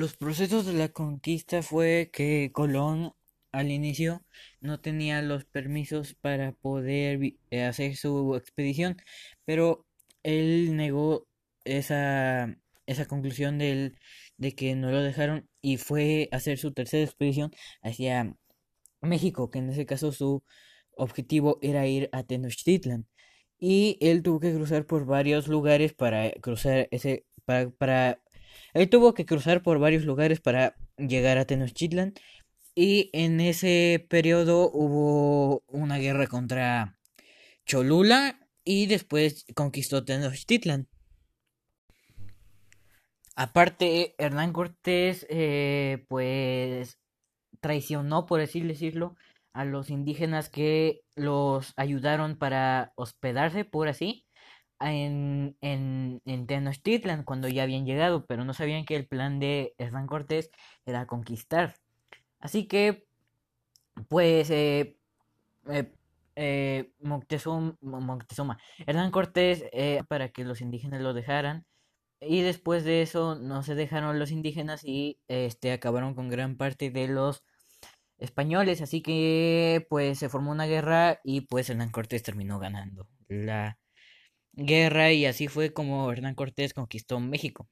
Los procesos de la conquista fue que Colón al inicio no tenía los permisos para poder hacer su expedición, pero él negó esa conclusión de que no lo dejaron y fue a hacer su tercera expedición hacia México, que en ese caso su objetivo era ir a Tenochtitlán, y él tuvo que cruzar por varios lugares para llegar a Tenochtitlán. Y en ese periodo hubo una guerra contra Cholula y después conquistó Tenochtitlán. Aparte, Hernán Cortés pues traicionó, por así decirlo, a los indígenas que los ayudaron para hospedarse, por así, en Tenochtitlán cuando ya habían llegado, pero no sabían que el plan de Hernán Cortés era conquistar. Así que, pues, Hernán Cortés, para que los indígenas lo dejaran, y después de eso no se dejaron los indígenas y acabaron con gran parte de los españoles. Así que, pues, se formó una guerra y, pues, Hernán Cortés terminó ganando la guerra, y así fue como Hernán Cortés conquistó México.